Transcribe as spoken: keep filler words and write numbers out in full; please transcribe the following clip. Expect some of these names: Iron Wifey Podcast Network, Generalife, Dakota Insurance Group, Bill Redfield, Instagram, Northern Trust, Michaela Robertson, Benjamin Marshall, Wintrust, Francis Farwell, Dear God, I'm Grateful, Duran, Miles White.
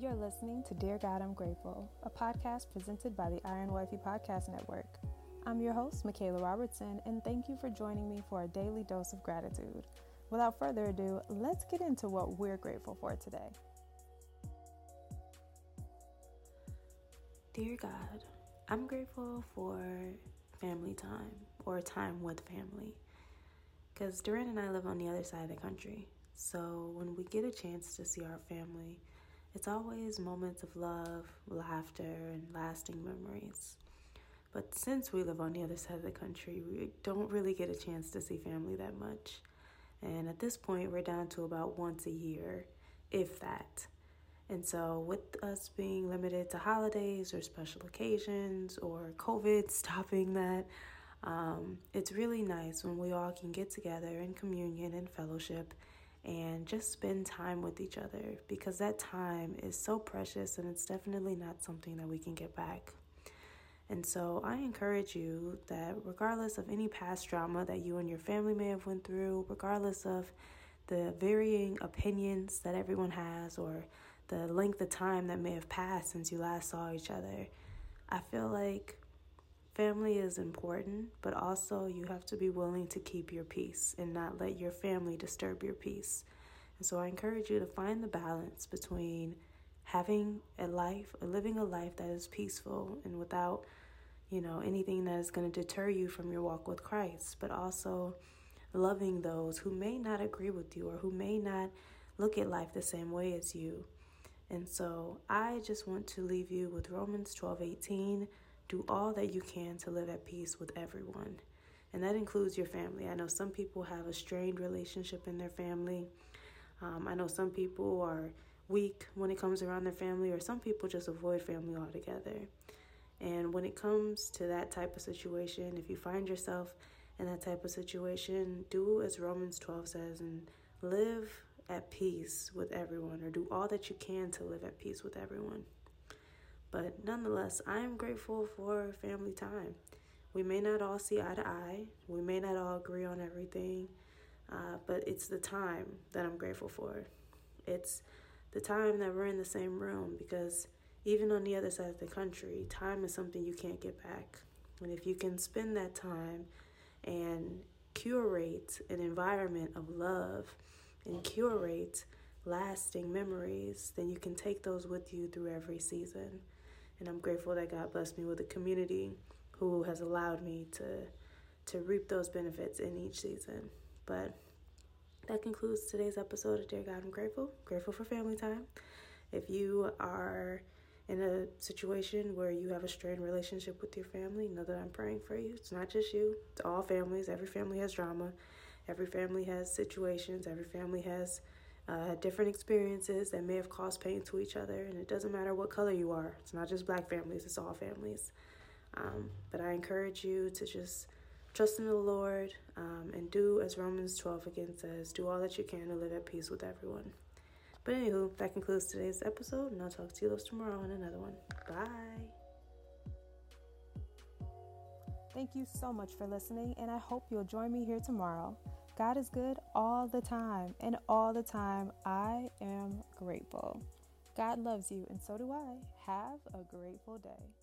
You're listening to Dear God, I'm Grateful, a podcast presented by the Iron Wifey Podcast Network. I'm your host, Michaela Robertson, and thank you for joining me for a daily dose of gratitude. Without further ado, let's get into what we're grateful for today. Dear God, I'm grateful for family time, or time with family, because Duran and I live on the other side of the country. So when we get a chance to see our family, it's always moments of love, laughter, and lasting memories. But since we live on the other side of the country, we don't really get a chance to see family that much. And at this point, we're down to about once a year, if that. And so with us being limited to holidays or special occasions or COVID stopping that, um, it's really nice when we all can get together in communion and fellowship and just spend time with each other, because that time is so precious and it's definitely not something that we can get back. And so I encourage you that regardless of any past drama that you and your family may have went through, regardless of the varying opinions that everyone has or the length of time that may have passed since you last saw each other, I feel like family is important, but also you have to be willing to keep your peace and not let your family disturb your peace. And so I encourage you to find the balance between having a life, or living a life that is peaceful and without, you know, anything that is going to deter you from your walk with Christ, but also loving those who may not agree with you or who may not look at life the same way as you. And so I just want to leave you with Romans twelve eighteen. Do all that you can to live at peace with everyone. And that includes your family. I know some people have a strained relationship in their family. Um, I know some people are weak when it comes around their family, or some people just avoid family altogether. And when it comes to that type of situation, if you find yourself in that type of situation, do as Romans twelve says and live at peace with everyone, or do all that you can to live at peace with everyone. But nonetheless, I am grateful for family time. We may not all see eye to eye. We may not all agree on everything. Uh, but it's the time that I'm grateful for. It's the time that we're in the same room, because even on the other side of the country, time is something you can't get back. And if you can spend that time and curate an environment of love and curate lasting memories, then you can take those with you through every season. And I'm grateful that God blessed me with a community who has allowed me to to reap those benefits in each season. But that concludes today's episode of Dear God, I'm Grateful. Grateful for family time. If you are in a situation where you have a strained relationship with your family, know that I'm praying for you. It's not just you. It's all families. Every family has drama. Every family has situations. Every family has Uh, different experiences that may have caused pain to each other, and it doesn't matter what color you are. It's not just black families, it's all families. Um, but I encourage you to just trust in the Lord um, and do as Romans twelve again says, do all that you can to live at peace with everyone. But anywho, that concludes today's episode, and I'll talk to you loves tomorrow on another one. Bye. Thank you so much for listening, and I hope you'll join me here tomorrow. God is good all the time, and all the time I am grateful. God loves you, and so do I. Have a grateful day.